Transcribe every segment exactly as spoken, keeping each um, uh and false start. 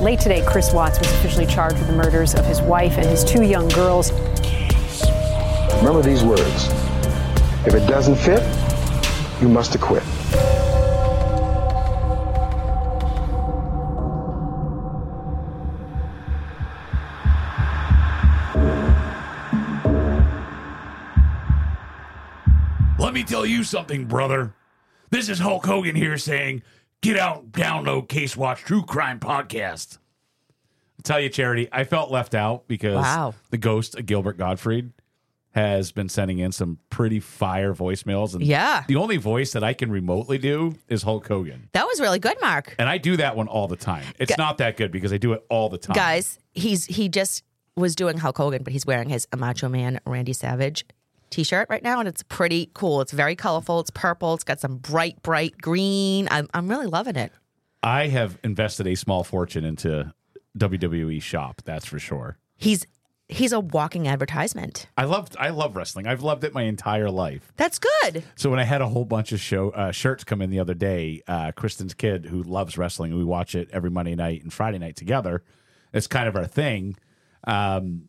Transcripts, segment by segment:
Late today, Chris Watts was officially charged with the murders of his wife and his two young girls. Remember these words: if it doesn't fit, you must acquit. Let me tell you something, brother. This is Hulk Hogan here saying, get out and download CaseWatch True Crime Podcast. I tell you, Charity, I felt left out because wow. the ghost of Gilbert Gottfried has been sending in some pretty fire voicemails. And yeah. the only voice that I can remotely do is Hulk Hogan. That was really good, Mark. And I do that one all the time. It's Gu- not that good because I do it all the time. Guys, he's he just was doing Hulk Hogan, but he's wearing his Macho Man Randy Savage T-shirt right now, and it's pretty cool. It's very colorful. It's purple. It's got some bright, bright green. I'm, I'm really loving it. I have invested a small fortune into W W E Shop. That's for sure. He's he's a walking advertisement. I loved I love wrestling. I've loved it my entire life. That's good. So when I had a whole bunch of show uh, shirts come in the other day, uh, Kristen's kid, who loves wrestling, we watch it every Monday night and Friday night together. It's kind of our thing. Um,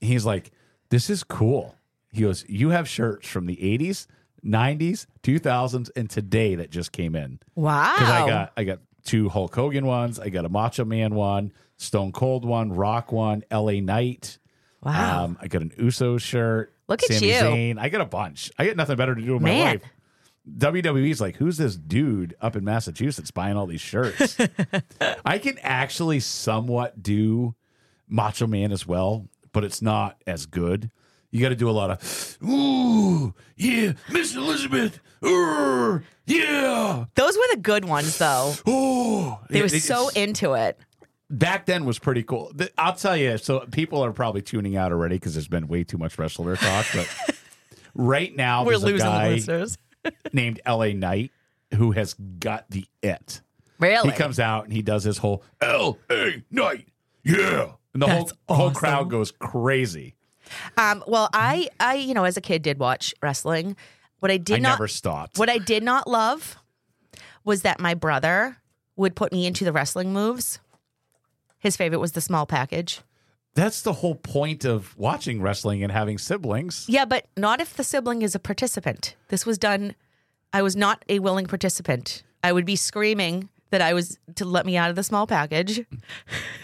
he's like, "This is cool." He goes, you have shirts from the eighties, nineties, two thousands, and today that just came in. Wow. Because I got, I got two Hulk Hogan ones. I got a Macho Man one, Stone Cold one, Rock one, L A Knight. Wow. Um, I got an Uso shirt. Look at Sami you. Zayn. I got a bunch. I got nothing better to do in my Man. life. W W E's like, who's this dude up in Massachusetts buying all these shirts? I can actually somewhat do Macho Man as well, but it's not as good. You got to do a lot of, ooh, yeah, Miss Elizabeth, urgh, yeah. Those were the good ones, though. Ooh, they it, were it, so into it. Back then was pretty cool. I'll tell you, so people are probably tuning out already because there's been way too much wrestler talk. But right now, we're there's losing a guy the listeners. named L A Knight who has got the it. Really? He comes out and he does his whole L A Knight, yeah. And the That's whole, awesome. whole crowd goes crazy. Um, well, I, I, you know, as a kid did watch wrestling. What I did I not, never stopped. What I did not love was that my brother would put me into the wrestling moves. His favorite was the small package. That's the whole point of watching wrestling and having siblings. Yeah, but not if the sibling is a participant. This was done. I was not a willing participant. I would be screaming that I was to let me out of the small package.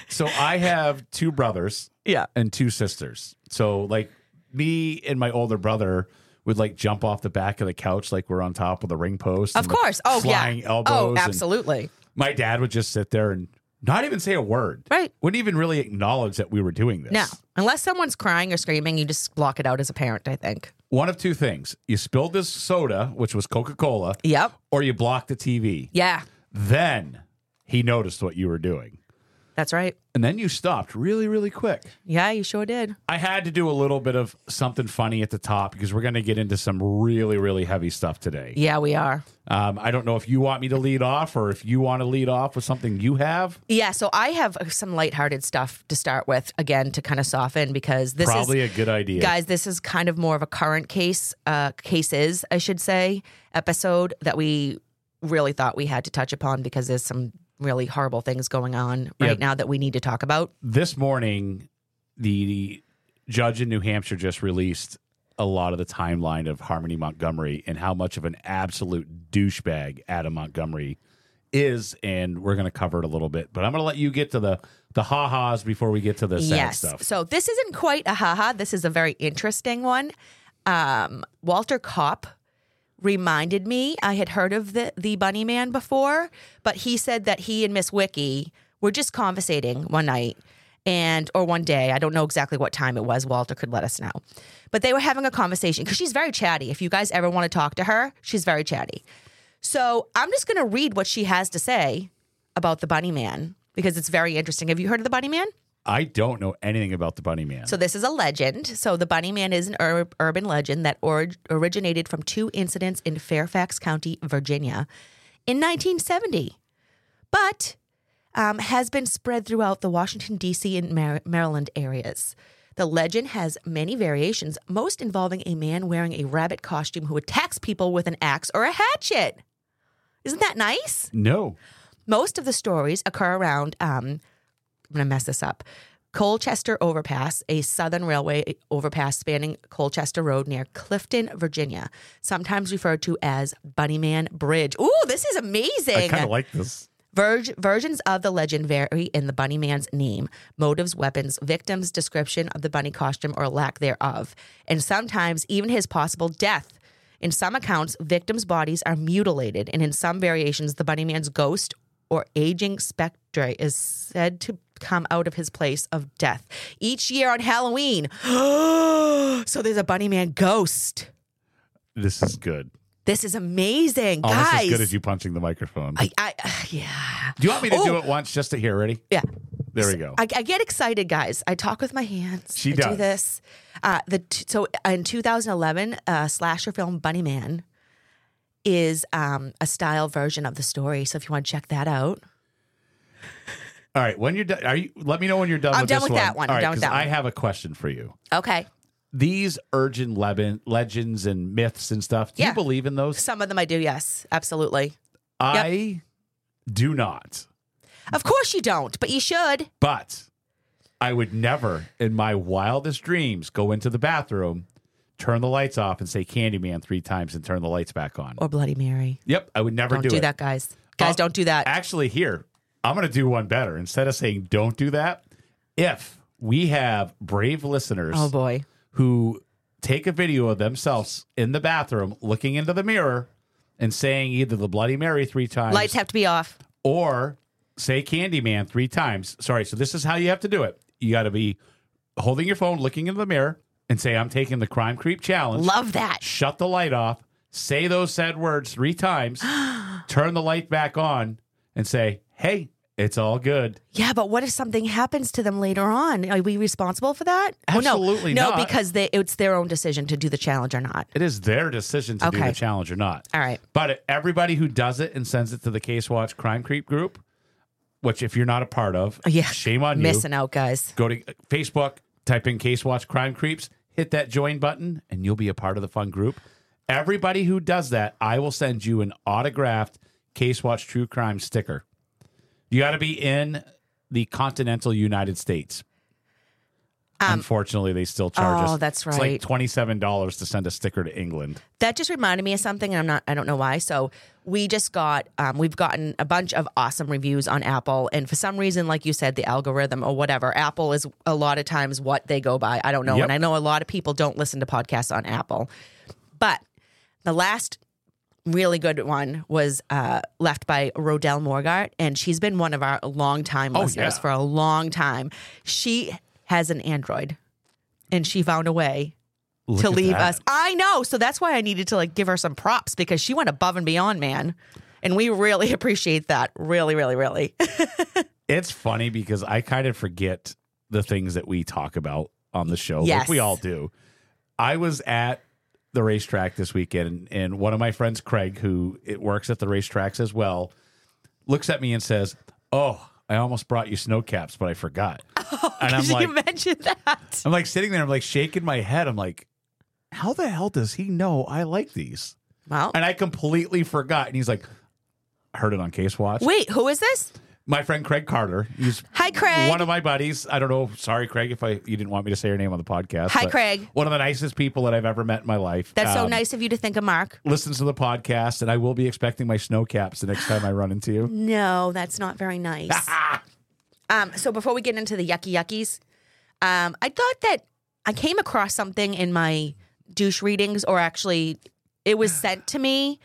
So I have two brothers yeah. and two sisters. So, like, me and my older brother would, like, jump off the back of the couch like we're on top of the ring post. Of course. Oh, yeah. Flying elbows. Oh, absolutely. My dad would just sit there and not even say a word. Right. Wouldn't even really acknowledge that we were doing this. No. Unless someone's crying or screaming, you just block it out as a parent, I think. One of two things. You spilled this soda, which was Coca-Cola. Yep. Or you blocked the T V. Yeah. Then he noticed what you were doing. That's right. And then you stopped really, really quick. Yeah, you sure did. I had to do a little bit of something funny at the top because we're going to get into some really, really heavy stuff today. Yeah, we are. Um, I don't know if you want me to lead off or if you want to lead off with something you have. Yeah, so I have some lighthearted stuff to start with, again, to kind of soften because this Probably is... Probably a good idea. Guys, this is kind of more of a current case, uh, cases, I should say, episode that we really thought we had to touch upon because there's some really horrible things going on right yeah. now that we need to talk about. This morning, the, the judge in New Hampshire just released a lot of the timeline of Harmony Montgomery and how much of an absolute douchebag Adam Montgomery is, and we're going to cover it a little bit. But I'm going to let you get to the the ha-has before we get to the sad yes. stuff. So this isn't quite a ha-ha. This is a very interesting one. Um, Walter Kopp reminded me, I had heard of the, the Bunny Man before, but he said that he and Miss Wiki were just conversating one night and or one day. I don't know exactly what time it was. Walter could let us know. But they were having a conversation because she's very chatty. If you guys ever want to talk to her, she's very chatty. So I'm just going to read what she has to say about the Bunny Man because it's very interesting. Have you heard of the Bunny Man? I don't know anything about the Bunny Man. So this is a legend. So the Bunny Man is an ur- urban legend that or- originated from two incidents in Fairfax County, Virginia in nineteen seventy. But um, has been spread throughout the Washington, D C and Mar- Maryland areas. The legend has many variations, most involving a man wearing a rabbit costume who attacks people with an axe or a hatchet. Isn't that nice? No. Most of the stories occur around... Um, I'm going to mess this up. Colchester Overpass, a Southern Railway overpass spanning Colchester Road near Clifton, Virginia, sometimes referred to as Bunny Man Bridge. Ooh, this is amazing. I kind of like this. Verg- versions of the legend vary in the Bunny Man's name, motives, weapons, victims, description of the bunny costume or lack thereof, and sometimes even his possible death. In some accounts, victims' bodies are mutilated, and in some variations, the Bunny Man's ghost or aging spectre is said to come out of his place of death. Each year on Halloween, so there's a Bunny Man ghost. This is good. This is amazing, almost guys. Almost as good as you punching the microphone. I, I yeah. Do you want me to Ooh. do it once just to hear? Ready? Yeah. There so we go. I, I get excited, guys. I talk with my hands. She I does. do this. Uh, the t- so in two thousand eleven, uh, slasher film Bunny Man is um, a style version of the story. So if you want to check that out. All right, when you're done, are you, let me know when you're done I'm with done this with one. That one. All I'm right, done with that one. I have a question for you. Okay. These urban le- legends and myths and stuff, do yeah. you believe in those? Some of them I do, yes, absolutely. I yep. do not. Of course you don't, but you should. But I would never in my wildest dreams go into the bathroom, turn the lights off, and say Candyman three times and turn the lights back on. Or Bloody Mary. Yep, I would never don't do, do it. Don't do that, guys. Guys, I'll, don't do that. Actually, here. I'm going to do one better. Instead of saying don't do that, if we have brave listeners oh boy. who take a video of themselves in the bathroom looking into the mirror and saying either the Bloody Mary three times. Lights have to be off. Or say Candyman three times. Sorry, so this is how you have to do it. You got to be holding your phone, looking into the mirror, and say, I'm taking the Crime Creep Challenge. Love that. Shut the light off. Say those sad words three times. Turn the light back on and say, hey, it's all good. Yeah, but what if something happens to them later on? Are we responsible for that? Absolutely no. not. No, because they, it's their own decision to do the challenge or not. It is their decision to okay. do the challenge or not. All right. But everybody who does it and sends it to the CaseWatch Crime Creep group, which if you're not a part of, yeah. shame on Missing you. Missing out, guys. Go to Facebook, type in CaseWatch Crime Creeps, hit that join button, and you'll be a part of the fun group. Everybody who does that, I will send you an autographed CaseWatch True Crime sticker. You got to be in the continental United States. Um, Unfortunately, they still charge us. Oh, that's right. It's like twenty-seven dollars to send a sticker to England. That just reminded me of something, and I'm not, I don't know why. So we just got, um, we've gotten a bunch of awesome reviews on Apple. And for some reason, like you said, the algorithm or whatever, Apple is a lot of times what they go by. I don't know. Yep. And I know a lot of people don't listen to podcasts on Apple. But the last really good one was uh, left by Rodell Morgart, and she's been one of our longtime oh, listeners yeah. for a long time. She has an Android, and she found a way Look to leave that. us. I know, so that's why I needed to like give her some props because she went above and beyond, man. And we really appreciate that. Really, really, really. It's funny because I kind of forget the things that we talk about on the show. Yes. Like we all do. I was at the racetrack this weekend, and one of my friends, Craig, who it works at the racetracks as well, looks at me and says, oh, I almost brought you snow caps, but I forgot. Oh, and I'm like, you mentioned that. I'm like sitting there, I'm like shaking my head. I'm like, how the hell does he know I like these? Wow. And I completely forgot. And he's like, I heard it on CaseWatch. Wait, who is this? My friend Craig Carter. He's Hi, Craig. One of my buddies. I don't know. Sorry, Craig, if I you didn't want me to say your name on the podcast. Hi, Craig. One of the nicest people that I've ever met in my life. That's um, so nice of you to think of Mark. Listens to the podcast, and I will be expecting my snow caps the next time I run into you. No, that's not very nice. Um, so before we get into the yucky yuckies, um, I thought that I came across something in my douche readings, or actually it was sent to me.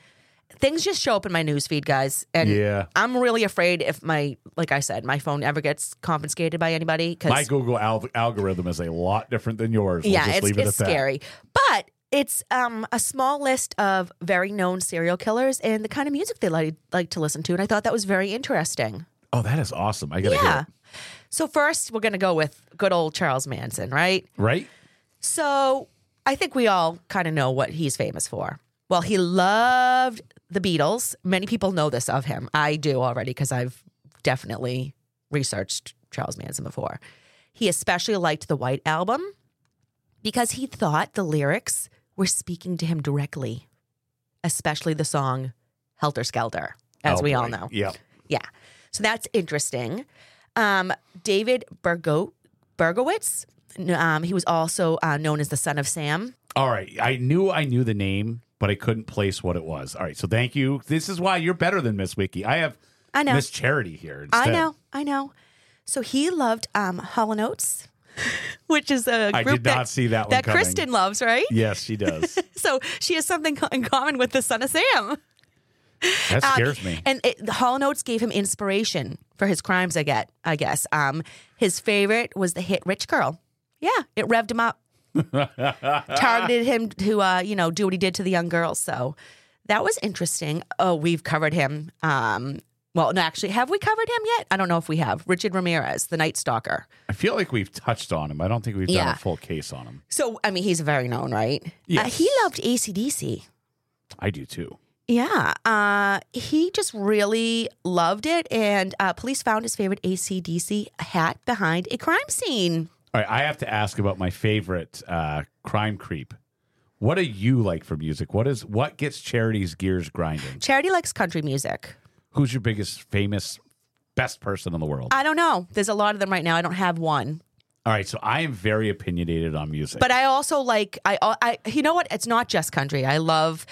Things just show up in my newsfeed, guys. And yeah. I'm really afraid if my, like I said, my phone ever gets confiscated by anybody. Cause my Google al- algorithm is a lot different than yours. We'll yeah, just it's, leave it it's at scary. That. But it's um, a small list of very known serial killers and the kind of music they like, like to listen to. And I thought that was very interesting. Oh, that is awesome. I got to yeah. hear it. So first, we're going to go with good old Charles Manson, right? Right. So I think we all kind of know what he's famous for. Well, he loved the Beatles. Many people know this of him. I do already because I've definitely researched Charles Manson before. He especially liked the White Album because he thought the lyrics were speaking to him directly, especially the song Helter Skelter, as oh, we boy. all know. Yeah. Yeah. So that's interesting. Um, David Bergo- Berkowitz, um, he was also uh, known as the Son of Sam. All right. I knew I knew the name, but I couldn't place what it was. All right, so thank you. This is why you're better than Miss Wiki. I have I know. Miss Charity here instead. I know, I know. So he loved um, Hall and Oates, which is a group I did not that, see that, one that Kristen loves, right? Yes, she does. So she has something in common with the Son of Sam. That scares um, me. And it, Hall and Oates gave him inspiration for his crimes, I get. I guess. Um, his favorite was the hit Rich Girl. Yeah, it revved him up. Targeted him to, uh, you know, do what he did to the young girls. So that was interesting. Oh, we've covered him. Um, well, no, actually, have we covered him yet? I don't know if we have. Richard Ramirez, the Night Stalker. I feel like we've touched on him. I don't think we've done yeah. a full case on him. So, I mean, he's very known, right? Yes. Uh, he loved A C D C. I do, too. Yeah. Uh, he just really loved it. And uh, police found his favorite A C D C hat behind a crime scene. All right, I have to ask about my favorite uh, crime creep. What do you like for music? What is what gets Charity's gears grinding? Charity likes country music. Who's your biggest, famous, best person in the world? I don't know. There's a lot of them right now. I don't have one. All right, so I am very opinionated on music. But I also like, I, I you know what? It's not just country. I love,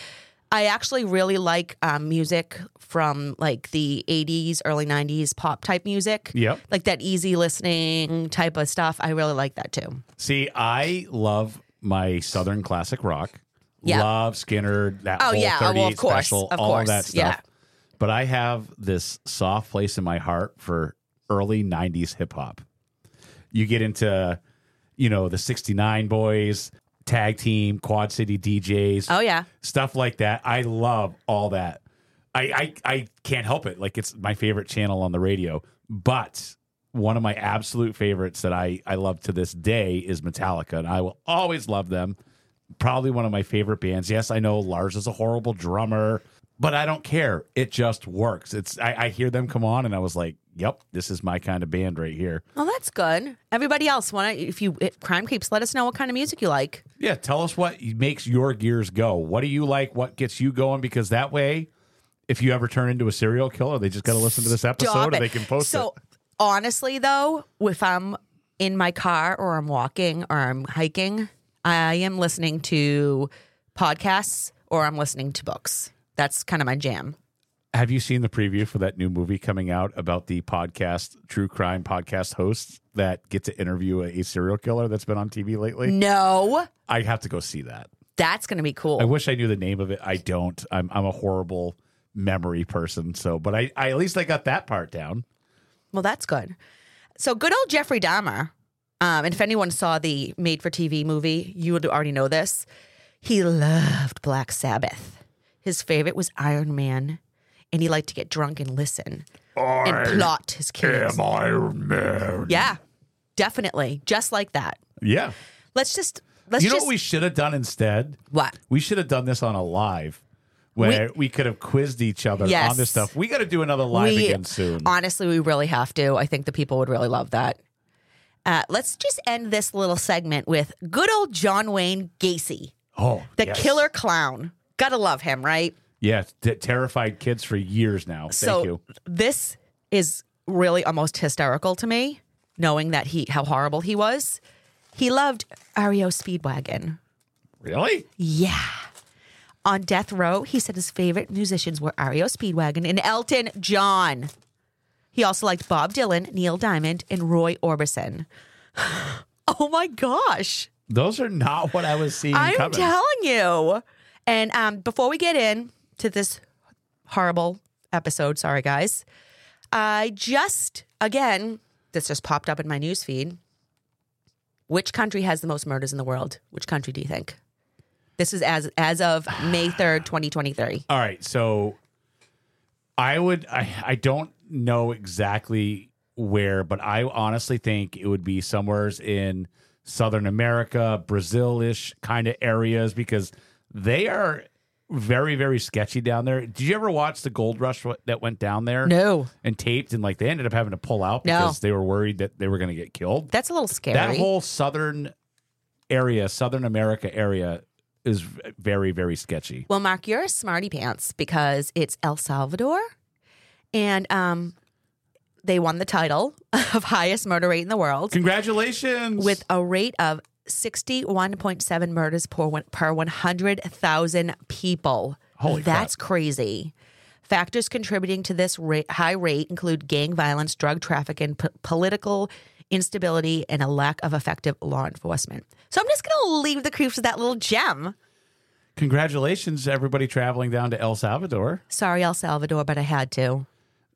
I actually really like um, music from like the eighties, early nineties pop type music. Yep. Like that easy listening type of stuff. I really like that too. See, I love my Southern classic rock. Yeah. Love Skinner, that oh, whole yeah. thirty-eight well, of course. Special, of all course. Of that stuff. Yeah. But I have this soft place in my heart for early nineties hip hop. You get into, you know, the sixty-nine Boys, Tag Team, Quad City D Js. Oh, yeah. Stuff like that. I love all that. I, I I can't help it. Like, it's my favorite channel on the radio. But one of my absolute favorites that I, I love to this day is Metallica, and I will always love them. Probably one of my favorite bands. Yes, I know Lars is a horrible drummer, but I don't care. It just works. It's I, I hear them come on, and I was like, yep, this is my kind of band right here. Oh, that's good. Everybody else, why don't, if you if Crime Creeps, let us know what kind of music you like. Yeah, tell us what makes your gears go. What do you like? What gets you going? Because that way, if you ever turn into a serial killer, they just got to listen to this episode or they can post so, it. So, honestly, though, if I'm in my car or I'm walking or I'm hiking, I am listening to podcasts or I'm listening to books. That's kind of my jam. Have you seen the preview for that new movie coming out about the podcast, true crime podcast hosts that get to interview a, a serial killer that's been on T V lately? No. I have to go see that. That's going to be cool. I wish I knew the name of it. I don't. I'm I'm a horrible memory person. So, but I, I at least I got that part down. Well, that's good. So good old Jeffrey Dahmer. Um, and if anyone saw the made-for-T V movie, you would already know this. He loved Black Sabbath. His favorite was Iron Man. And he liked to get drunk and listen I and plot his killings. Am Iron Man. Yeah, definitely. Just like that. Yeah. Let's just. Let's you know just... what we should have done instead? What? We should have done this on a live where we, we could have quizzed each other yes. on this stuff. We got to do another live we, again soon. Honestly, we really have to. I think the people would really love that. Uh, let's just end this little segment with good old John Wayne Gacy. Oh, the yes. killer clown. Gotta love him, right? Yeah, t- terrified kids for years now. Thank so you. This is really almost hysterical to me, knowing that he how horrible he was. He loved R E O Speedwagon. Really? Yeah. On death row, he said his favorite musicians were R E O Speedwagon and Elton John. He also liked Bob Dylan, Neil Diamond, and Roy Orbison. Oh, my gosh. Those are not what I was seeing I'm coming. telling you. And um, before we get in to this horrible episode, sorry, guys, I just, again, this just popped up in my news feed. Which country has the most murders in the world? Which country do you think? This is as as of May third, twenty twenty-three. All right. So I would, I, I don't know exactly where, but I honestly think it would be somewhere in Southern America, Brazil-ish kind of areas, because they are very, very sketchy down there. Did you ever watch the gold rush that went down there? No. And taped, and like they ended up having to pull out because no. they were worried that they were going to get killed. That's a little scary. That whole Southern area, Southern America area, is very, very sketchy. Well, Mark, you're a smarty pants because it's El Salvador, and um, they won the title of highest murder rate in the world. Congratulations! With a rate of sixty-one point seven murders per, one, per one hundred thousand people. Holy crap. That's crazy. Factors contributing to this ra- high rate include gang violence, drug trafficking, p- political instability, and a lack of effective law enforcement. So I'm just going to leave the creeps with that little gem. Congratulations, everybody traveling down to El Salvador. Sorry, El Salvador, but I had to.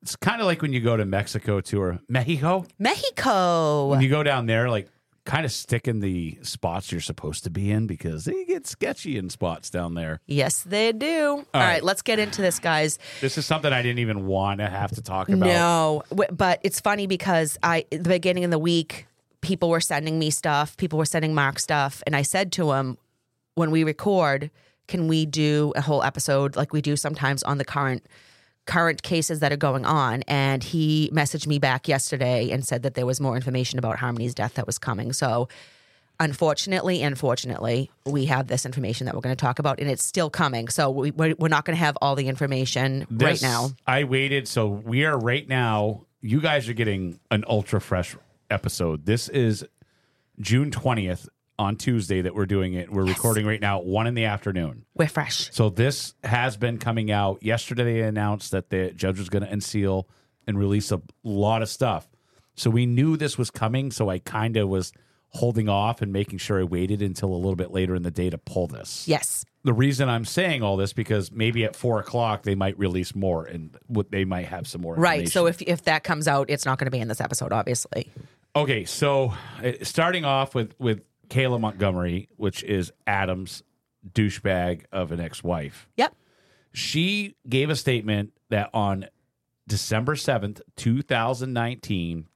It's kind of like when you go to Mexico tour. Mexico? Mexico. When you go down there, like, kind of stick in the spots you're supposed to be in because they get sketchy in spots down there. Yes, they do. All, All right. right, let's get into this, guys. This is something I didn't even want to have to talk about. No, but it's funny because I, at the beginning of the week, people were sending me stuff. People were sending Mark stuff. And I said to him, when we record, can we do a whole episode like we do sometimes on the current current cases that are going on? And he messaged me back yesterday and said that there was more information about Harmony's death that was coming. So unfortunately, unfortunately, we have this information that we're going to talk about, and it's still coming. So we, we're not going to have all the information this, right now. I waited. So we are right now. You guys are getting an ultra fresh episode. This is June twentieth on Tuesday that we're doing it. We're yes. recording right now at one in the afternoon. We're fresh. So this has been coming out. Yesterday they announced that the judge was going to unseal and release a lot of stuff. So we knew this was coming, so I kind of was holding off and making sure I waited until a little bit later in the day to pull this. Yes. The reason I'm saying all this because maybe at four o'clock they might release more and they might have some more information. Right. So if if that comes out, it's not going to be in this episode, obviously. Okay. So starting off with with Kayla Montgomery, which is Adam's douchebag of an ex-wife. Yep. She gave a statement that on December seventh, twenty nineteen,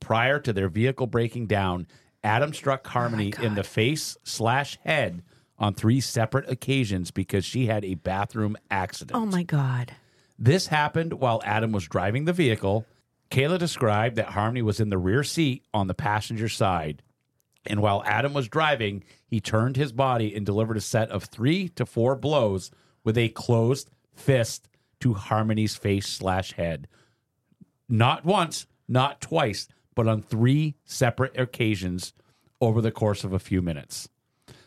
prior to their vehicle breaking down, Adam struck Harmony oh in the face slash head on three separate occasions because she had a bathroom accident. Oh, my God. This happened while Adam was driving the vehicle. Kayla described that Harmony was in the rear seat on the passenger side. And while Adam was driving, he turned his body and delivered a set of three to four blows with a closed fist to Harmony's face slash head. Not once, not twice, but on three separate occasions over the course of a few minutes.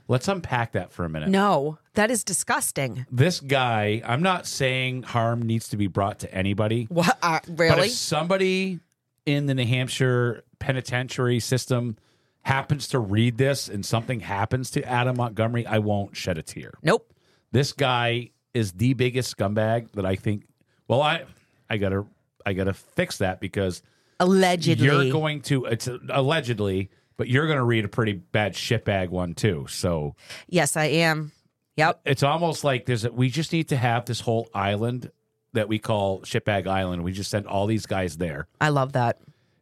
Let's unpack that for a minute. No, that is disgusting. This guy, I'm not saying harm needs to be brought to anybody. What? Uh, really? But if somebody in the New Hampshire penitentiary system happens to read this and something happens to Adam Montgomery, I won't shed a tear. Nope. This guy is the biggest scumbag that I think. Well, I, I gotta, I gotta fix that because allegedly you're going to. It's allegedly, but you're going to read a pretty bad shitbag one too. So yes, I am. Yep. It's almost like there's. A, we just need to have this whole island that we call Shitbag Island. We just send all these guys there. I love that.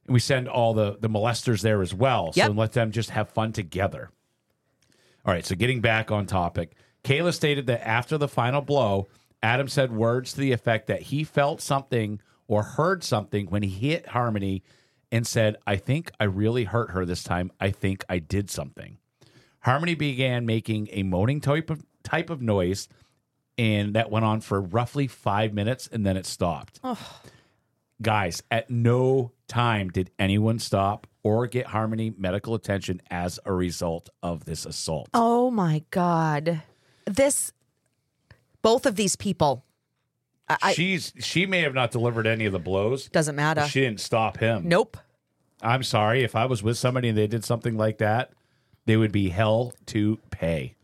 We send all the, the molesters there as well, yep. So let them just have fun together. All right, so getting back on topic, Kayla stated that after the final blow, Adam said words to the effect that he felt something or heard something when he hit Harmony and said, I think I really hurt her this time. I think I did something. Harmony began making a moaning type of, type of noise, and that went on for roughly five minutes, and then it stopped. Oh. Guys, at no time did anyone stop or get Harmony medical attention as a result of this assault. Oh, my God. This, both of these people I, She's she may have not delivered any of the blows. Doesn't matter. She didn't stop him. Nope. I'm sorry. If I was with somebody and they did something like that, they would be hell to pay.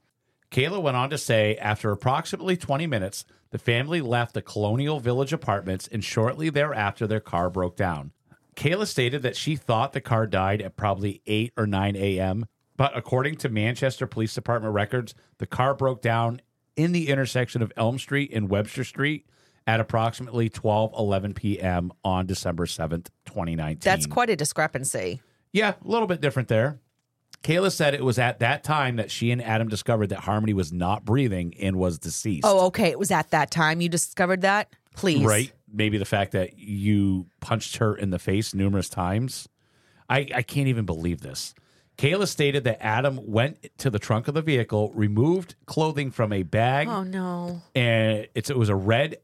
Kayla went on to say, after approximately twenty minutes, the family left the Colonial Village apartments, and shortly thereafter, their car broke down. Kayla stated that she thought the car died at probably eight or nine a.m., but according to Manchester Police Department records, the car broke down in the intersection of Elm Street and Webster Street at approximately twelve eleven p.m. on December seventh, twenty nineteen. That's quite a discrepancy. Yeah, a little bit different there. Kayla said it was at that time that she and Adam discovered that Harmony was not breathing and was deceased. Oh, okay. It was at that time you discovered that? Please. Right. Maybe the fact that you punched her in the face numerous times. I, I can't even believe this. Kayla stated that Adam went to the trunk of the vehicle, removed clothing from a bag. Oh, no. And it's, it was a red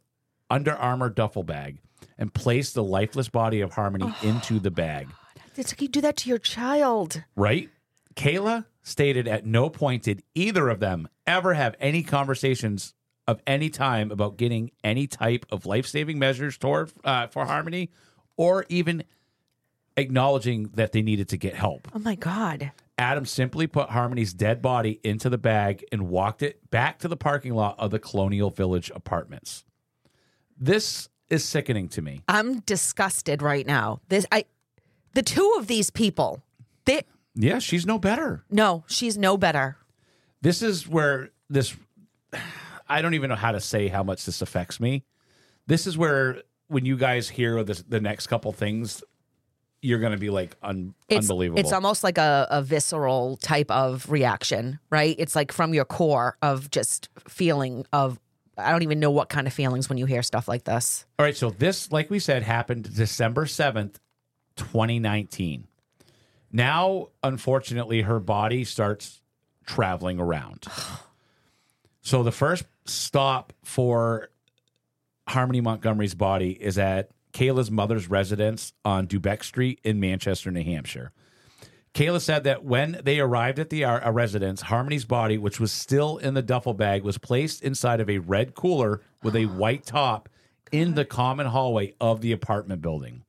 Under Armour duffel bag, and placed the lifeless body of Harmony oh, into the bag. God. It's like you do that to your child. Right? Kayla stated at no point did either of them ever have any conversations of any time about getting any type of life-saving measures toward uh, for Harmony, or even acknowledging that they needed to get help. Oh, my God. Adam simply put Harmony's dead body into the bag and walked it back to the parking lot of the Colonial Village apartments. This is sickening to me. I'm disgusted right now. This, I, the two of these people, they... Yeah, she's no better. No, she's no better. This is where this... I don't even know how to say how much this affects me. This is where when you guys hear this, the next couple things, you're going to be like un- it's, unbelievable. It's almost like a, a visceral type of reaction, right? It's like from your core of just feeling of... I don't even know what kind of feelings when you hear stuff like this. All right, so this, like we said, happened December seventh, twenty nineteen. Now, unfortunately, her body starts traveling around. So the first stop for Harmony Montgomery's body is at Kayla's mother's residence on Dubeck Street in Manchester, New Hampshire. Kayla said that when they arrived at the uh, residence, Harmony's body, which was still in the duffel bag, was placed inside of a red cooler with a white top in the common hallway of the apartment building.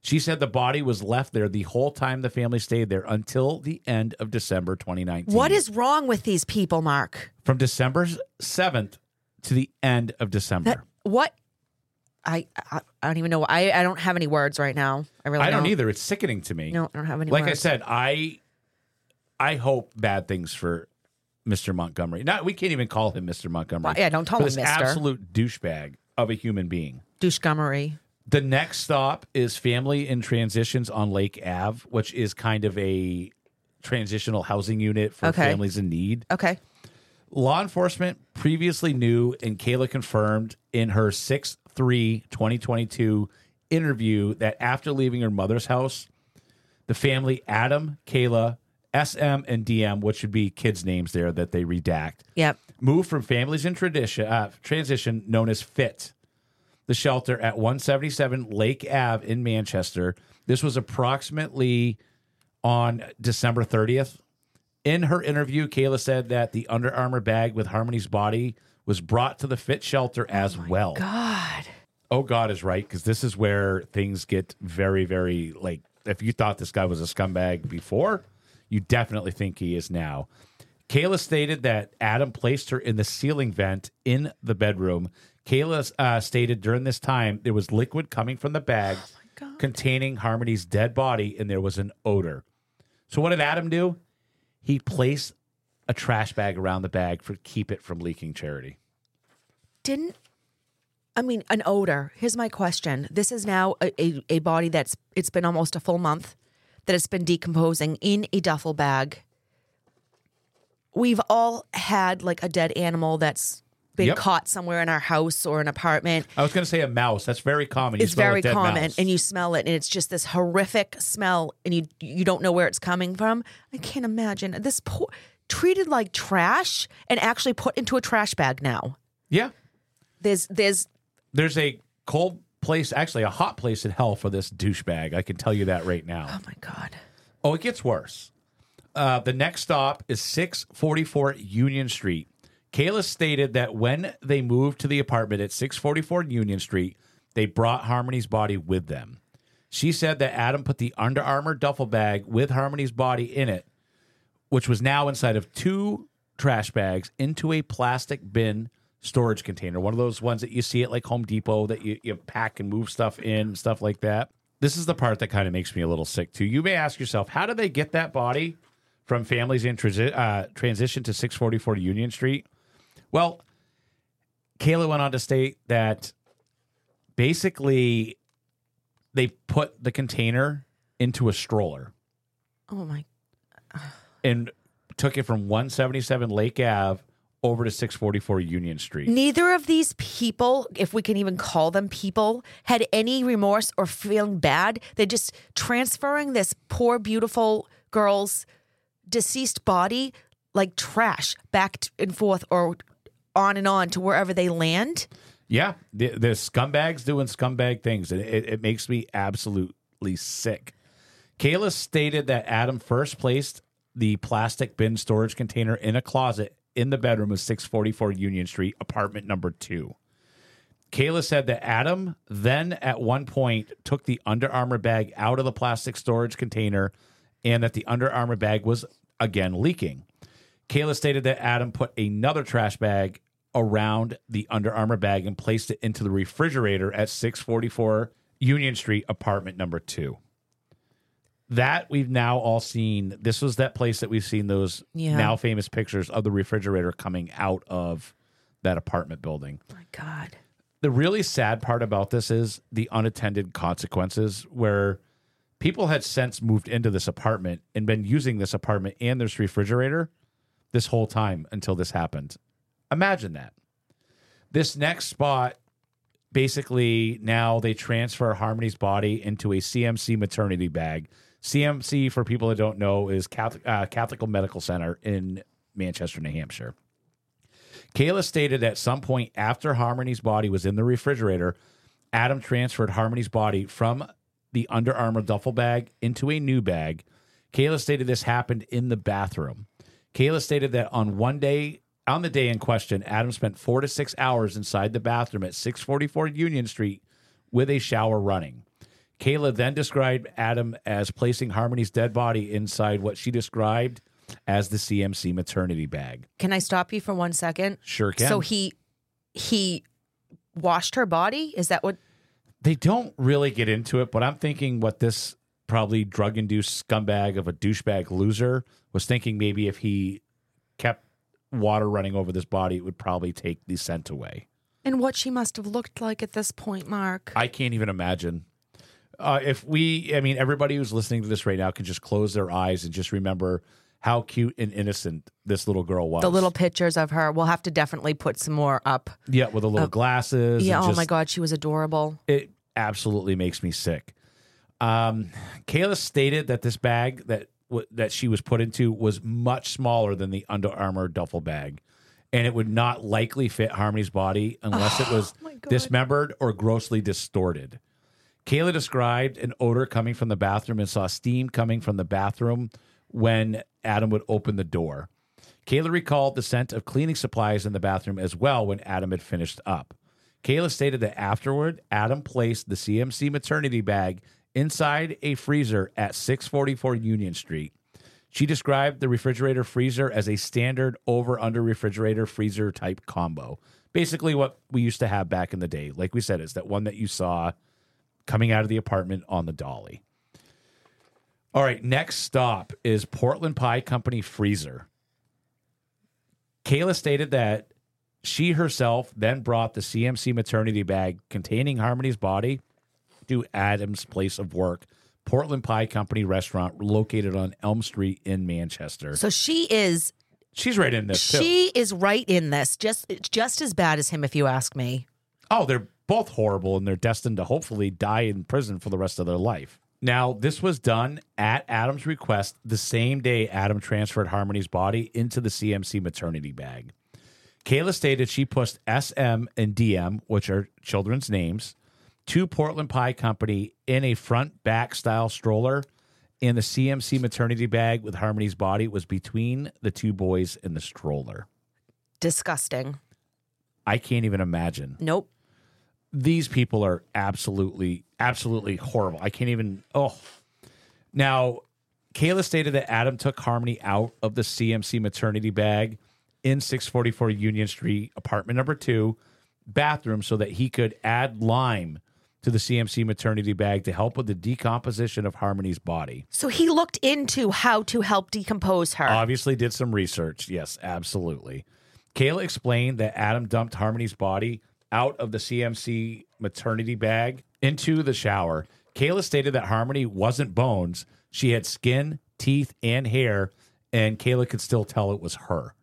She said the body was left there the whole time the family stayed there until the end of December twenty nineteen. What is wrong with these people, Mark? From December seventh to the end of December. That, what? I, I I don't even know. I, I don't have any words right now. I really I don't, don't either. It's sickening to me. No, I don't have any like words. Like I said, I I hope bad things for Mister Montgomery. Not we can't even call him Mister Montgomery. Well, yeah, don't call him this Mister Absolute douchebag of a human being. Douchegummery. The next stop is Family in Transitions on Lake Avenue, which is kind of a transitional housing unit for okay. families in need. Okay. Law enforcement previously knew, and Kayla confirmed in her six three twenty twenty-two interview, that after leaving her mother's house, the family, Adam, Kayla, S M, and D M, which should be kids' names there that they redact, yep. moved from Families in Tradition, uh, Transition, known as FIT, the shelter at one seventy-seven Lake Avenue in Manchester. This was approximately on December thirtieth. In her interview, Kayla said that the Under Armour bag with Harmony's body was brought to the FIT shelter as oh my well. God. Oh, God is right, because this is where things get very, very, like, if you thought this guy was a scumbag before, you definitely think he is now. Kayla stated that Adam placed her in the ceiling vent in the bedroom. Kayla uh, stated during this time there was liquid coming from the bag oh containing Harmony's dead body, and there was an odor. So what did Adam do? He placed a trash bag around the bag for keep it from leaking. Charity didn't. I mean, an odor. Here's my question. This is now a, a, a body that's it's been almost a full month that it's been decomposing in a duffel bag. We've all had like a dead animal that's been yep. caught somewhere in our house or an apartment. I was going to say a mouse. That's very common. You it's very common, mouse. And you smell it, and it's just this horrific smell, and you you don't know where it's coming from. I can't imagine this poor. Treated like trash and actually put into a trash bag now. Yeah. There's there's there's a cold place, actually a hot place in hell for this douchebag. I can tell you that right now. Oh, my God. Oh, it gets worse. Uh, the next stop is six forty-four Union Street. Kayla stated that when they moved to the apartment at six forty-four Union Street, they brought Harmony's body with them. She said that Adam put the Under Armour duffel bag with Harmony's body in it, which was now inside of two trash bags, into a plastic bin storage container, one of those ones that you see at like Home Depot that you, you pack and move stuff in and stuff like that. This is the part that kind of makes me a little sick, too. You may ask yourself, how did they get that body from Families in transi- uh, Transition to six forty-four Union Street? Well, Kayla went on to state that basically they put the container into a stroller. Oh, my. And took it from one seventy-seven Lake Avenue over to six forty-four Union Street. Neither of these people, if we can even call them people, had any remorse or feeling bad. They're just transferring this poor, beautiful girl's deceased body like trash back and forth or on and on to wherever they land. Yeah, the, the scumbags doing scumbag things, and it, it makes me absolutely sick. Kayla stated that Adam first placed the plastic bin storage container in a closet in the bedroom of six forty-four Union Street, apartment number two. Kayla said that Adam then at one point took the Under Armour bag out of the plastic storage container and that the Under Armour bag was again leaking. Kayla stated that Adam put another trash bag around the Under Armour bag and placed it into the refrigerator at six forty-four Union Street, apartment number two. That we've now all seen. This was that place that we've seen those yeah. now famous pictures of the refrigerator coming out of that apartment building. Oh my God. The really sad part about this is the unintended consequences, where people had since moved into this apartment and been using this apartment and this refrigerator this whole time until this happened. Imagine that. This next spot, basically now they transfer Harmony's body into a C M C maternity bag. C M C, for people that don't know, is Catholic, uh, Catholic Medical Center in Manchester, New Hampshire. Kayla stated at some point after Harmony's body was in the refrigerator, Adam transferred Harmony's body from the Under Armour duffel bag into a new bag. Kayla stated this happened in the bathroom. Kayla stated that on one day, on the day in question, Adam spent four to six hours inside the bathroom at six forty-four Union Street with a shower running. Kayla then described Adam as placing Harmony's dead body inside what she described as the C M C maternity bag. Can I stop you for one second? Sure can. So he he washed her body? Is that what? They don't really get into it, but I'm thinking what this probably drug-induced scumbag of a douchebag loser was thinking, maybe if he kept water running over this body, it would probably take the scent away. And what she must have looked like at this point, Mark. I can't even imagine. Uh, if we, I mean, everybody who's listening to this right now can just close their eyes and just remember how cute and innocent this little girl was. The little pictures of her. We'll have to definitely put some more up. Yeah, with the little uh, glasses. Yeah, and oh just, my God, she was adorable. It absolutely makes me sick. Um, Kayla stated that this bag that w- that she was put into was much smaller than the Under Armour duffel bag, and it would not likely fit Harmony's body unless oh, it was dismembered or grossly distorted. Kayla described an odor coming from the bathroom and saw steam coming from the bathroom when Adam would open the door. Kayla recalled the scent of cleaning supplies in the bathroom as well when Adam had finished up. Kayla stated that afterward, Adam placed the C M C maternity bag inside a freezer at six forty-four Union Street. She described the refrigerator freezer as a standard over-under refrigerator freezer type combo. Basically what we used to have back in the day. Like we said, it's that one that you saw coming out of the apartment on the dolly. All right, next stop is Portland Pie Company freezer. Kayla stated that she herself then brought the C M C maternity bag containing Harmony's body to Adam's place of work, Portland Pie Company restaurant located on Elm Street in Manchester. So she is... She's right in this, she too. She is right in this, just, just as bad as him, if you ask me. Oh, they're both horrible, and they're destined to hopefully die in prison for the rest of their life. Now, this was done at Adam's request the same day Adam transferred Harmony's body into the C M C maternity bag. Kayla stated she pushed S M and D M, which are children's names, to Portland Pie Company in a front-back style stroller, and the C M C maternity bag with Harmony's body was between the two boys in the stroller. Disgusting. I can't even imagine. Nope. These people are absolutely, absolutely horrible. I can't even, oh. Now, Kayla stated that Adam took Harmony out of the C M C maternity bag in six forty-four Union Street, apartment number two, bathroom, so that he could add lime to the C M C maternity bag to help with the decomposition of Harmony's body. So he looked into how to help decompose her. Obviously did some research. Yes, absolutely. Kayla explained that Adam dumped Harmony's body out of the C M C maternity bag into the shower. Kayla stated that Harmony wasn't bones. She had skin, teeth, and hair, and Kayla could still tell it was her.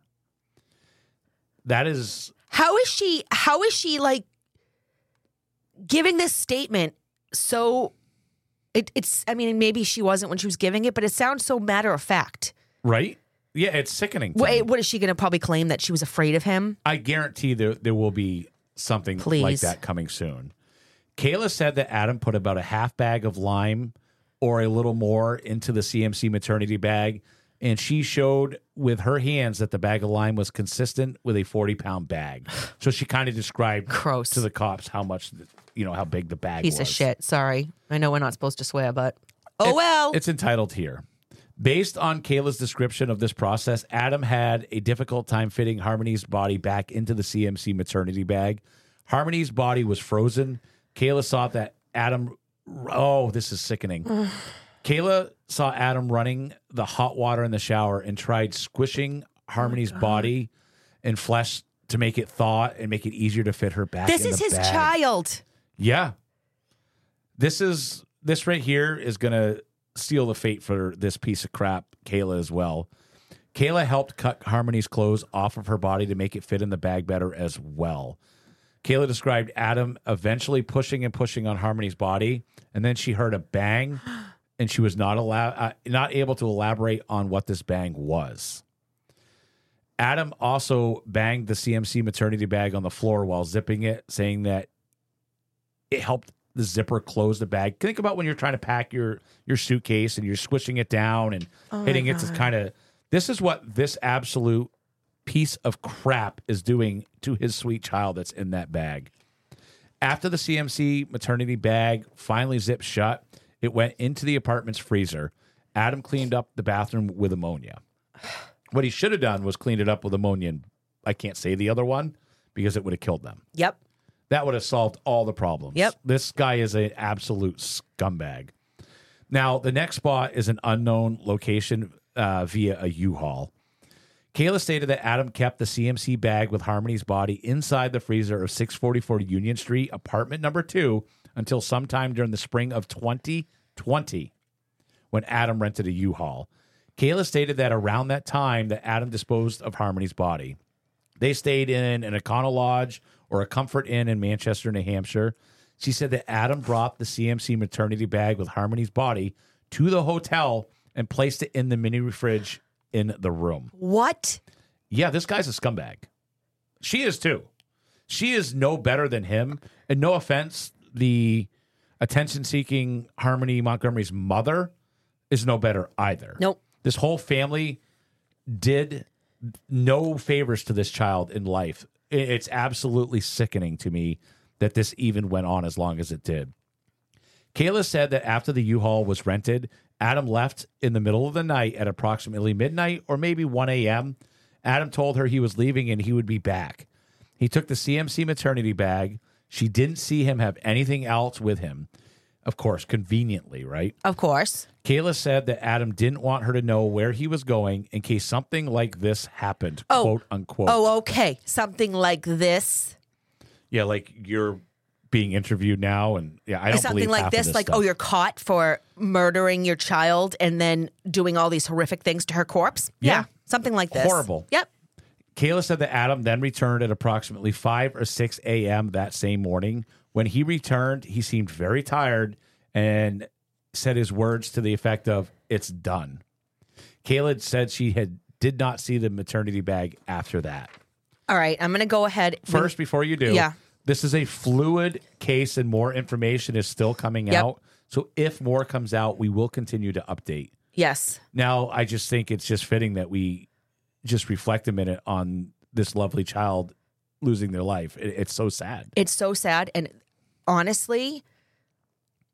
That is... How is she, how is she like, giving this statement so... It, it's, I mean, maybe she wasn't when she was giving it, but it sounds so matter of fact. Right? Yeah, it's sickening. Wait, what is she going to probably claim, that she was afraid of him? I guarantee there there will be something Please. like that coming soon. Kayla said that Adam put about a half bag of lime or a little more into the C M C maternity bag, and she showed with her hands that the bag of lime was consistent with a forty-pound bag. So she kind of described Gross. to the cops how much, you know, how big the bag Piece was. Piece of shit. Sorry. I know we're not supposed to swear, but oh it's, well. It's entitled here. Based on Kayla's description of this process, Adam had a difficult time fitting Harmony's body back into the C M C maternity bag. Harmony's body was frozen. Kayla saw that Adam... Oh, this is sickening. Kayla saw Adam running the hot water in the shower and tried squishing Harmony's oh body and flesh to make it thaw and make it easier to fit her back in the bag. This is his child. Yeah. This is this right here is going to seal the fate for this piece of crap, Kayla, as well. Kayla helped cut Harmony's clothes off of her body to make it fit in the bag better as well. Kayla described Adam eventually pushing and pushing on Harmony's body, and then she heard a bang, and she was not allowed, uh, not able to elaborate on what this bang was. Adam also banged the C M C maternity bag on the floor while zipping it, saying that it helped the zipper close the bag. Think about when you're trying to pack your, your suitcase and you're squishing it down and oh hitting it to kind of... This is what this absolute... piece of crap is doing to his sweet child that's in that bag. After the C M C maternity bag finally zipped shut, it went into the apartment's freezer. Adam cleaned up the bathroom with ammonia. What he should have done was cleaned it up with ammonia, and I can't say the other one because it would have killed them. Yep. That would have solved all the problems. Yep. This guy is an absolute scumbag. Now, the next spot is an unknown location uh, via a U-Haul. Kayla stated that Adam kept the C M C bag with Harmony's body inside the freezer of six forty-four Union Street, apartment number two, until sometime during the spring of twenty twenty, when Adam rented a U-Haul. Kayla stated that around that time that Adam disposed of Harmony's body. They stayed in an Econo Lodge or a Comfort Inn in Manchester, New Hampshire. She said that Adam brought the C M C maternity bag with Harmony's body to the hotel and placed it in the mini fridge in the room. What? Yeah, this guy's a scumbag. She is too. She is no better than him. And no offense, the attention-seeking Harmony Montgomery's mother is no better either. Nope. This whole family did no favors to this child in life. It's absolutely sickening to me that this even went on as long as it did. Kayla said that after the U-Haul was rented, Adam left in the middle of the night at approximately midnight or maybe one a.m. Adam told her he was leaving and he would be back. He took the C M C maternity bag. She didn't see him have anything else with him. Of course, conveniently, right? Of course. Kayla said that Adam didn't want her to know where he was going in case something like this happened, oh. quote unquote. Oh, okay. Something like this. Yeah, like you're... being interviewed now, and yeah, I don't something believe like half this, of this like stuff. Oh, you're caught for murdering your child and then doing all these horrific things to her corpse. Yeah, yeah something like this. Horrible. Yep. Kayla said that Adam then returned at approximately five or six a m that same morning. When he returned, he seemed very tired and said his words to the effect of "It's done." Kayla said she had did not see the maternity bag after that. All right, I'm going to go ahead first when, before you do. Yeah. This is a fluid case, and more information is still coming yep. out. So if more comes out, we will continue to update. Yes. Now, I just think it's just fitting that we just reflect a minute on this lovely child losing their life. It, it's so sad. It's so sad. And honestly,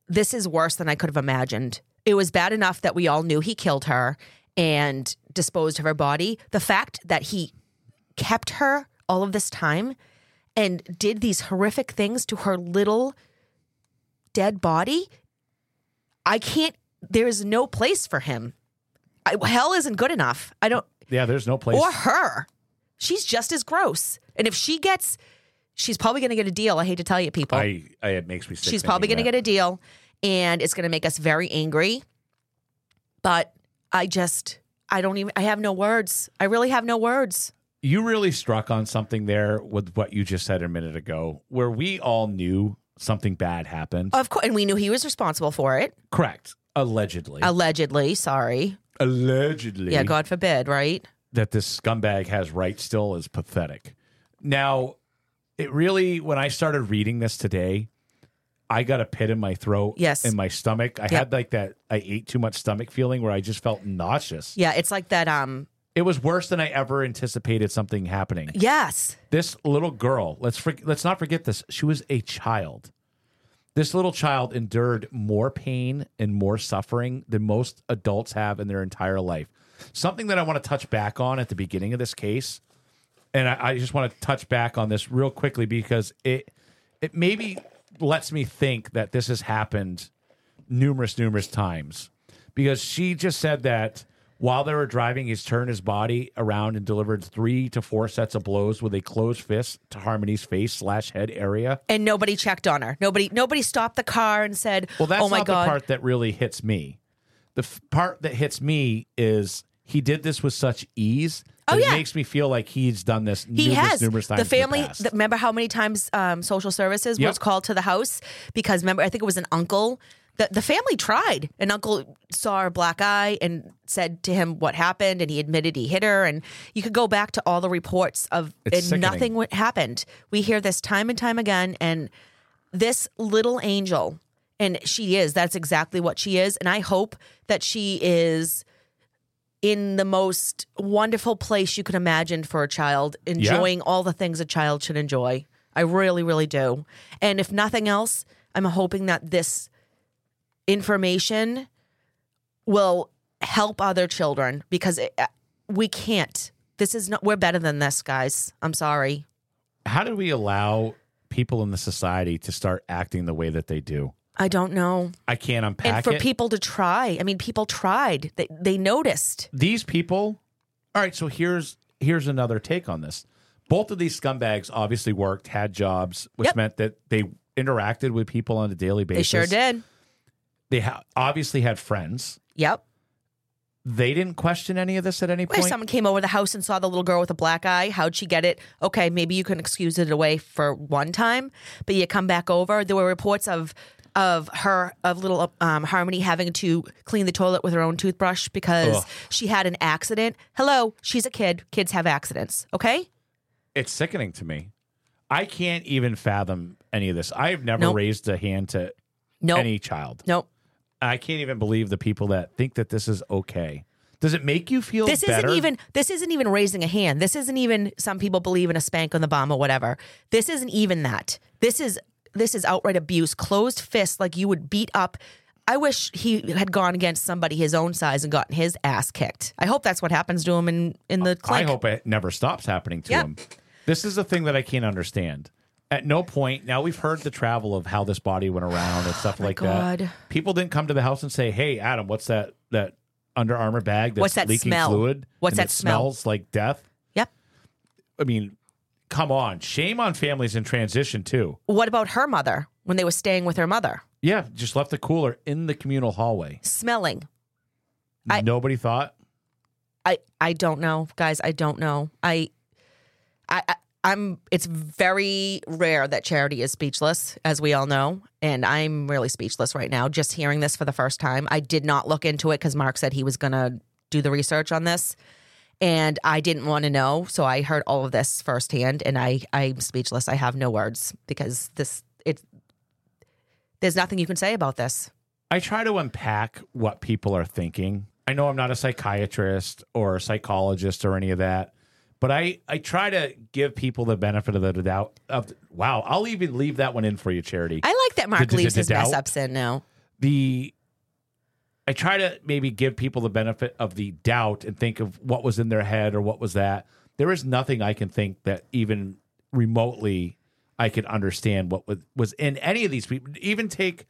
this is worse than I could have imagined. It was bad enough that we all knew he killed her and disposed of her body. The fact that he kept her all of this time and did these horrific things to her little dead body, I can't, there is no place for him. I, hell isn't good enough. I don't. Yeah, there's no place. Or her. She's just as gross. And if she gets, she's probably going to get a deal. I hate to tell you, people. I, I it makes me sick. She's probably going to get a deal. And it's going to make us very angry. But I just, I don't even, I have no words. I really have no words. You really struck on something there with what you just said a minute ago, where we all knew something bad happened. Of course. And we knew he was responsible for it. Correct. Allegedly. Allegedly. Sorry. Allegedly. Yeah, God forbid, right? That this scumbag has rights still is pathetic. Now, it really, when I started reading this today, I got a pit in my throat, yes, in my stomach. I yep. had like that, I ate too much stomach feeling where I just felt nauseous. Yeah, it's like that. Um, It was worse than I ever anticipated something happening. Yes. This little girl, let's for, let's not forget this. She was a child. This little child endured more pain and more suffering than most adults have in their entire life. Something that I want to touch back on at the beginning of this case, and I, I just want to touch back on this real quickly because it it maybe... lets me think that this has happened numerous, numerous times, because she just said that while they were driving, he's turned his body around and delivered three to four sets of blows with a closed fist to Harmony's face slash head area. And nobody checked on her. Nobody, nobody stopped the car and said, well, that's oh my not God. The part that really hits me. The f- part that hits me is he did this with such ease. Oh, yeah. It makes me feel like he's done this he numerous, has. numerous times. The family, in the past. The, remember how many times um, social services yep. was called to the house? Because remember, I think it was an uncle. The, the family tried. An uncle saw her black eye and said to him what happened, and he admitted he hit her. And you could go back to all the reports of it's and sickening. Nothing happened. We hear this time and time again. And this little angel, and she is, that's exactly what she is. And I hope that she is in the most wonderful place you could imagine for a child, enjoying yeah. all the things a child should enjoy. I really, really do. And if nothing else, I'm hoping that this information will help other children, because it, we can't. This is not, we're better than this, guys. I'm sorry. How do we allow people in the society to start acting the way that they do? I don't know. I can't unpack it. And for it. people to try. I mean, people tried. They they noticed. These people. All right, so here's here's another take on this. Both of these scumbags obviously worked, had jobs, which yep. meant that they interacted with people on a daily basis. They sure did. They ha- obviously had friends. Yep. They didn't question any of this at any point. If someone came over the house and saw the little girl with a black eye, how'd she get it? Okay, maybe you can excuse it away for one time, but you come back over. There were reports of... Of her, of little um, Harmony having to clean the toilet with her own toothbrush because Ugh. she had an accident. Hello, she's a kid. Kids have accidents, okay? It's sickening to me. I can't even fathom any of this. I've never nope. raised a hand to nope. any child. Nope. I can't even believe the people that think that this is okay. Does it make you feel this better? Isn't even, this isn't even raising a hand. This isn't even, some people believe in a spank on the bum or whatever. This isn't even that. This is... This is outright abuse, closed fist, like you would beat up. I wish he had gone against somebody his own size and gotten his ass kicked. I hope that's what happens to him in, in the clinic. I hope it never stops happening to yep. him. This is the thing that I can't understand. At no point, now we've heard the travel of how this body went around and stuff oh like God. that. People didn't come to the house and say, hey, Adam, what's that, that Under Armour bag that's what's that leaking smell? fluid? What's that smell? Smells like death? Yep. I mean... Come on. Shame on families in transition, too. What about her mother when they were staying with her mother? Yeah, just left the cooler in the communal hallway. Smelling. Nobody I, thought? I, I don't know, guys. I don't know. I, I, I, I'm. It's very rare that Charity is speechless, as we all know, and I'm really speechless right now just hearing this for the first time. I did not look into it because Mark said he was going to do the research on this. And I didn't want to know, so I heard all of this firsthand, and I, I'm speechless. I have no words because this it there's nothing you can say about this. I try to unpack what people are thinking. I know I'm not a psychiatrist or a psychologist or any of that, But I, I try to give people the benefit of the doubt. Of, wow, I'll even leave that one in for you, Charity. I like that Mark leaves his mess-ups in now. The I try to maybe give people the benefit of the doubt and think of what was in their head or what was that. There is nothing I can think that even remotely I could understand what was, was in any of these people. Even take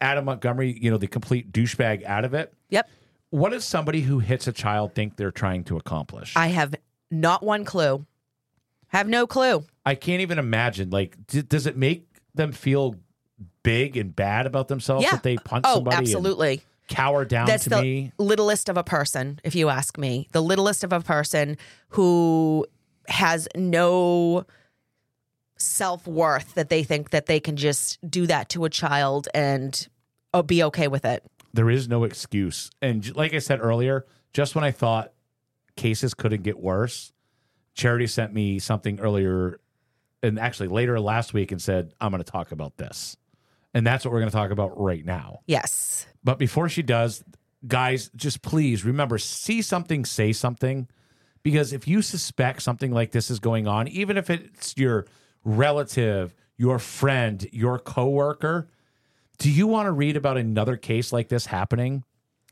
Adam Montgomery, you know, the complete douchebag out of it. Yep. What does somebody who hits a child think they're trying to accomplish? I have not one clue. Have no clue. I can't even imagine. Like, d- does it make them feel big and bad about themselves yeah. that they punch oh, somebody? Oh, absolutely. And cower down That's to the me? Littlest of a person, if you ask me. The littlest of a person who has no self-worth, that they think that they can just do that to a child and oh, be okay with it. There is no excuse. And like I said earlier, just when I thought cases couldn't get worse, Charity sent me something earlier and actually later last week and said, I'm going to talk about this. And that's what we're going to talk about right now. Yes. But before she does, guys, just please remember, see something, say something. Because if you suspect something like this is going on, even if it's your relative, your friend, your coworker, do you want to read about another case like this happening?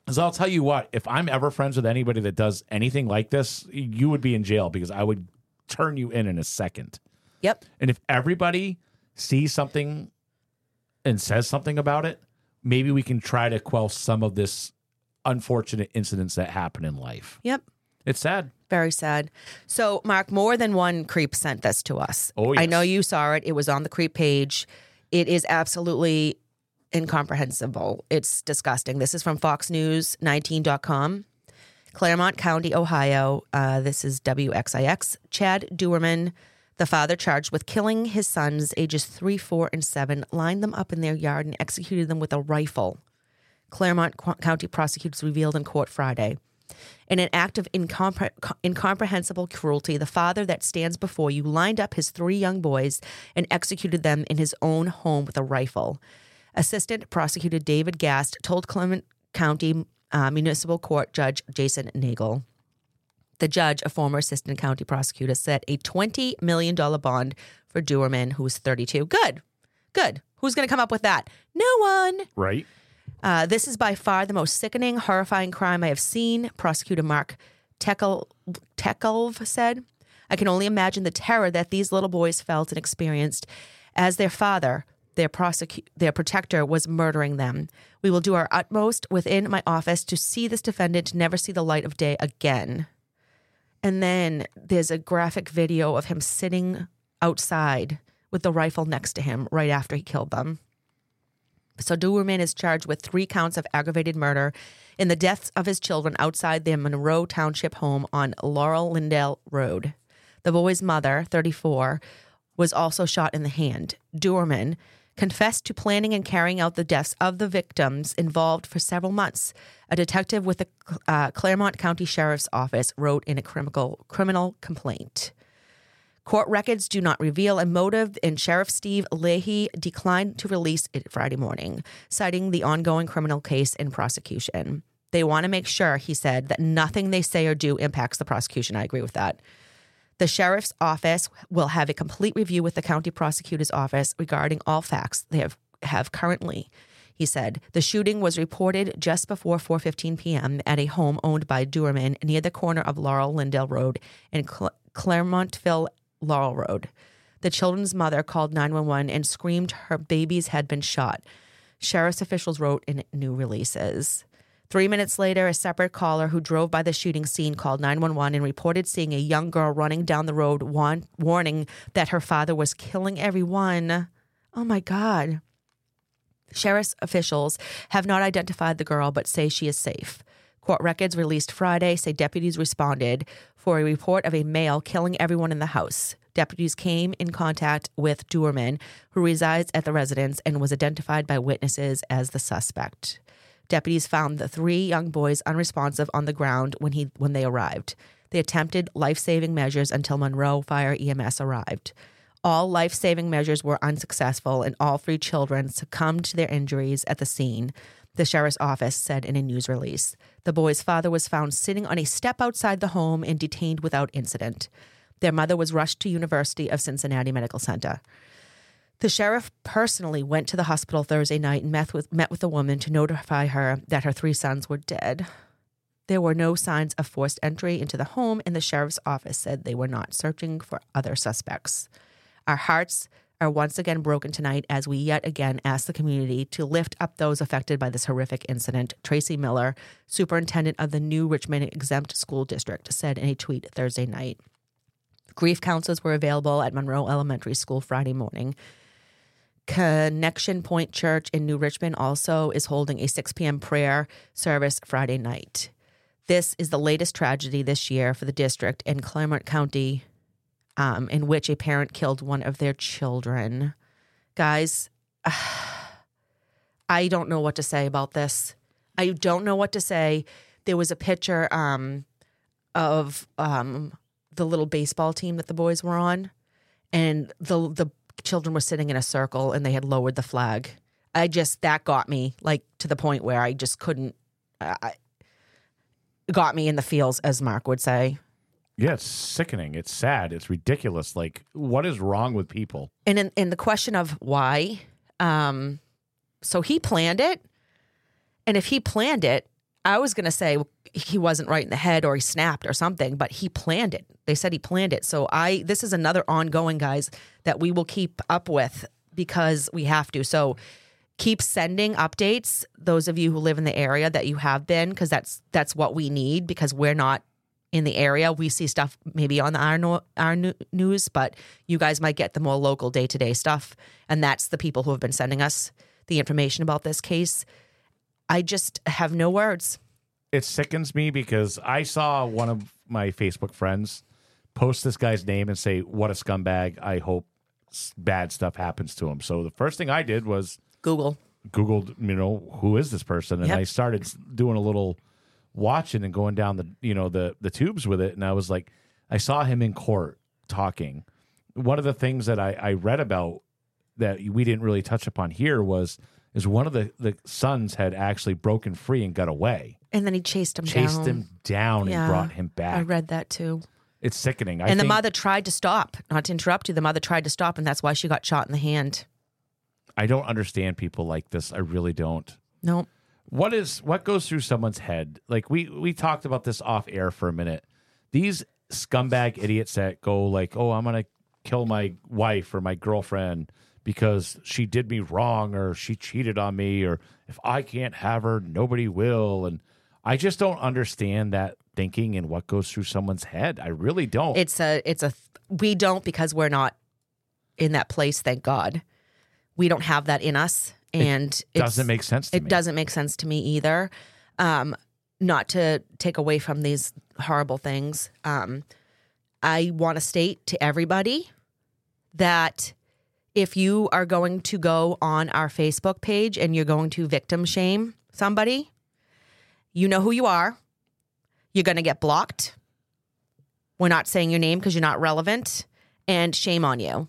Because I'll tell you what, if I'm ever friends with anybody that does anything like this, you would be in jail because I would turn you in in a second. Yep. And if everybody sees something and says something about it, maybe we can try to quell some of this unfortunate incidents that happen in life. Yep. It's sad. Very sad. So, Mark, more than one creep sent this to us. Oh, yes. I know you saw it. It was on the creep page. It is absolutely incomprehensible. It's disgusting. This is from fox news nineteen dot com. Claremont County, Ohio. Uh, this is W X I X. Chad Doerman, the father charged with killing his sons, ages three, four, and seven, lined them up in their yard and executed them with a rifle. Claremont County prosecutors revealed in court Friday. In an act of incompre- incomprehensible cruelty, the father that stands before you lined up his three young boys and executed them in his own home with a rifle. Assistant Prosecutor David Gast told Claremont County uh, Municipal Court Judge Jason Nagel. The judge, a former assistant county prosecutor, set a twenty million dollars bond for Doerman, who was thirty-two. Good. Good. Who's going to come up with that? No one. Right. Uh, this is by far the most sickening, horrifying crime I have seen, Prosecutor Mark Tekelv said. I can only imagine the terror that these little boys felt and experienced as their father, their prosecu- their protector, was murdering them. We will do our utmost within my office to see this defendant never see the light of day again. And then there's a graphic video of him sitting outside with the rifle next to him right after he killed them. So Doerman is charged with three counts of aggravated murder in the deaths of his children outside their Monroe Township home on Laurel Lindale Road. The boy's mother, thirty-four, was also shot in the hand. Doerman confessed to planning and carrying out the deaths of the victims involved for several months. A detective with the uh, Claremont County Sheriff's Office wrote in a criminal, criminal complaint. Court records do not reveal a motive, and Sheriff Steve Leahy declined to release it Friday morning, citing the ongoing criminal case in prosecution. They want to make sure, he said, that nothing they say or do impacts the prosecution. I agree with that. The sheriff's office will have a complete review with the county prosecutor's office regarding all facts they have, have currently. He said the shooting was reported just before four fifteen p.m. at a home owned by Doerman near the corner of Laurel Lindale Road and Cl- Claremontville Laurel Road. The children's mother called nine one one and screamed her babies had been shot. Sheriff's officials wrote in new releases. Three minutes later, a separate caller who drove by the shooting scene called nine one one and reported seeing a young girl running down the road wa- warning that her father was killing everyone. Oh, my God. Sheriff's officials have not identified the girl but say she is safe. Court records released Friday say deputies responded for a report of a male killing everyone in the house. Deputies came in contact with Doerman, who resides at the residence and was identified by witnesses as the suspect. Deputies found the three young boys unresponsive on the ground when he when they arrived. They attempted life-saving measures until Monroe Fire E M S arrived. All life-saving measures were unsuccessful, and all three children succumbed to their injuries at the scene. the sheriff's office said in a news release. The boy's father was found sitting on a step outside the home and detained without incident. Their mother was rushed to University of Cincinnati Medical Center. The sheriff personally went to the hospital Thursday night and met with, met with the woman to notify her that her three sons were dead. There were no signs of forced entry into the home, and the sheriff's office said they were not searching for other suspects. Our hearts are once again broken tonight as we yet again ask the community to lift up those affected by this horrific incident, Tracy Miller, superintendent of the new Richmond Exempt School District, said in a tweet Thursday night. Grief counselors were available at Monroe Elementary School Friday morning. Connection Point Church in New Richmond also is holding a six p.m. prayer service Friday night. This is the latest tragedy this year for the district in Claremont County, um, in which a parent killed one of their children. Guys, uh, I don't know what to say about this. I don't know what to say. There was a picture um, of um, the little baseball team that the boys were on, and the the children were sitting in a circle and they had lowered the flag. I just, that got me, like, to the point where I just couldn't, I, got me in the feels, as Mark would say. Yeah, it's sickening. It's sad. It's ridiculous. Like, what is wrong with people? And in, in the question of why, um, so he planned it. And if he planned it, I was going to say he wasn't right in the head or he snapped or something, but he planned it. They said he planned it. So I, this is another ongoing, guys, that we will keep up with because we have to. So keep sending updates, those of you who live in the area that you have been, because that's that's what we need, because we're not in the area. We see stuff maybe on the our, our news, but you guys might get the more local day-to-day stuff. And that's the people who have been sending us the information about this case. I just have no words. It sickens me because I saw one of my Facebook friends post this guy's name and say, what a scumbag. I hope bad stuff happens to him. So the first thing I did was Google. Googled, you know, who is this person? And yep. I started doing a little watching and going down the, you know, the, the tubes with it. And I was like, I saw him in court talking. One of the things that I, I read about that we didn't really touch upon here was, is one of the, the sons had actually broken free and got away. And then he chased him chased down. Chased him down yeah, and brought him back. I read that too. It's sickening. I and think- the mother tried to stop. Not to interrupt you, the mother tried to stop, and that's why she got shot in the hand. I don't understand people like this. I really don't. No. Nope. What is what goes through someone's head? Like we we talked about this off air for a minute. These scumbag idiots that go like, "Oh, I'm gonna kill my wife or my girlfriend because she did me wrong or she cheated on me or if I can't have her, nobody will." And I just don't understand that thinking and what goes through someone's head. I really don't. It's a it's a we don't because we're not in that place. Thank God. We don't have that in us, and it doesn't make sense to me. It doesn't make sense to me either. Um, not to take away from these horrible things. Um, I want to state to everybody that if you are going to go on our Facebook page and you're going to victim shame somebody, you know who you are. You're going to get blocked. We're not saying your name because you're not relevant, and shame on you. That's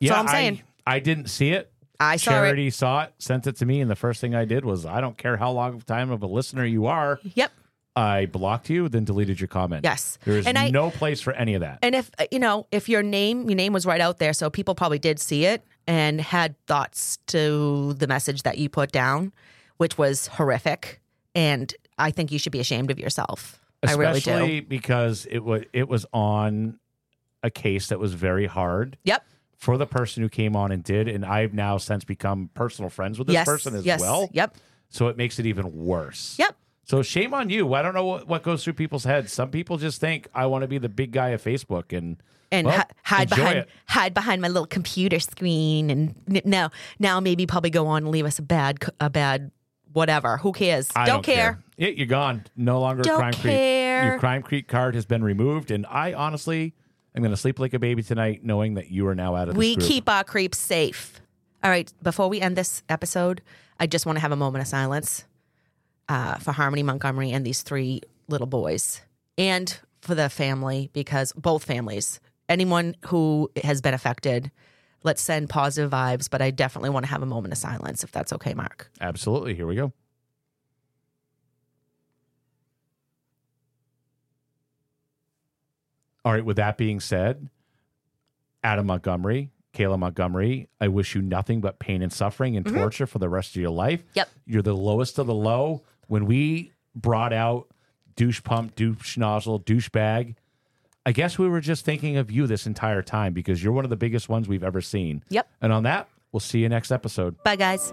yeah, all I'm saying. I- I didn't see it. I saw Charity it. Charity saw it, sent it to me, and the first thing I did was, I don't care how long of time of a listener you are. Yep. I blocked you, then deleted your comment. Yes. There is and no I, place for any of that. And if, you know, if your name, your name was right out there, so people probably did see it and had thoughts to the message that you put down, which was horrific. And I think you should be ashamed of yourself. Especially I really do. Especially because it was, it was on a case that was very hard. Yep. For the person who came on and did, and I've now since become personal friends with this yes, person as yes, well. Yep. So it makes it even worse. Yep. So shame on you. I don't know what, what goes through people's heads. Some people just think I want to be the big guy of Facebook and and well, hi- hide behind it. hide behind my little computer screen and now now maybe probably go on and leave us a bad a bad whatever. Who cares? I don't, don't care. care. Yeah, you're gone. No longer don't Crime care. Creek. Your Crime Creek card has been removed, and I honestly. I'm going to sleep like a baby tonight knowing that you are now out of this We group. Keep our creeps safe. All right, before we end this episode, I just want to have a moment of silence uh, for Harmony Montgomery and these three little boys and for the family, because both families, anyone who has been affected, let's send positive vibes, but I definitely want to have a moment of silence if that's okay, Mark. Absolutely. Here we go. All right, with that being said, Adam Montgomery, Kayla Montgomery, I wish you nothing but pain and suffering and mm-hmm. torture for the rest of your life. Yep. You're the lowest of the low. When we brought out douche pump, douche nozzle, douche bag, I guess we were just thinking of you this entire time because you're one of the biggest ones we've ever seen. Yep. And on that, we'll see you next episode. Bye, guys.